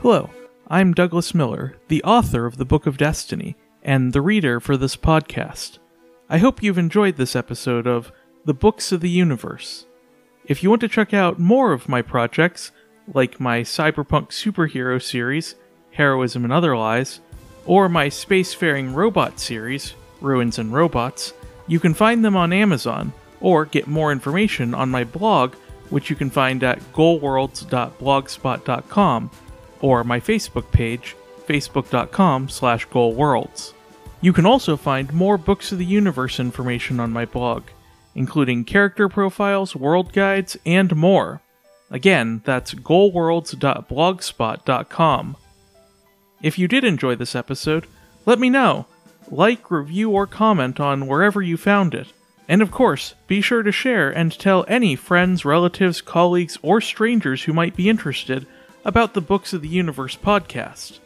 Hello, I'm Douglas Miller, the author of The Book of Destiny, and the reader for this podcast. I hope you've enjoyed this episode of The Books of the Universe. If you want to check out more of my projects, like my cyberpunk superhero series, Heroism and Other Lies, or my spacefaring robot series, Ruins and Robots, you can find them on Amazon, or get more information on my blog, which you can find at goalworlds.blogspot.com, or my Facebook page, facebook.com/goalworlds. You can also find more Books of the Universe information on my blog, including character profiles, world guides, and more. Again, that's goalworlds.blogspot.com. If you did enjoy this episode, let me know. Like, review, or comment on wherever you found it. And of course, be sure to share and tell any friends, relatives, colleagues, or strangers who might be interested about the Books of the Universe podcast.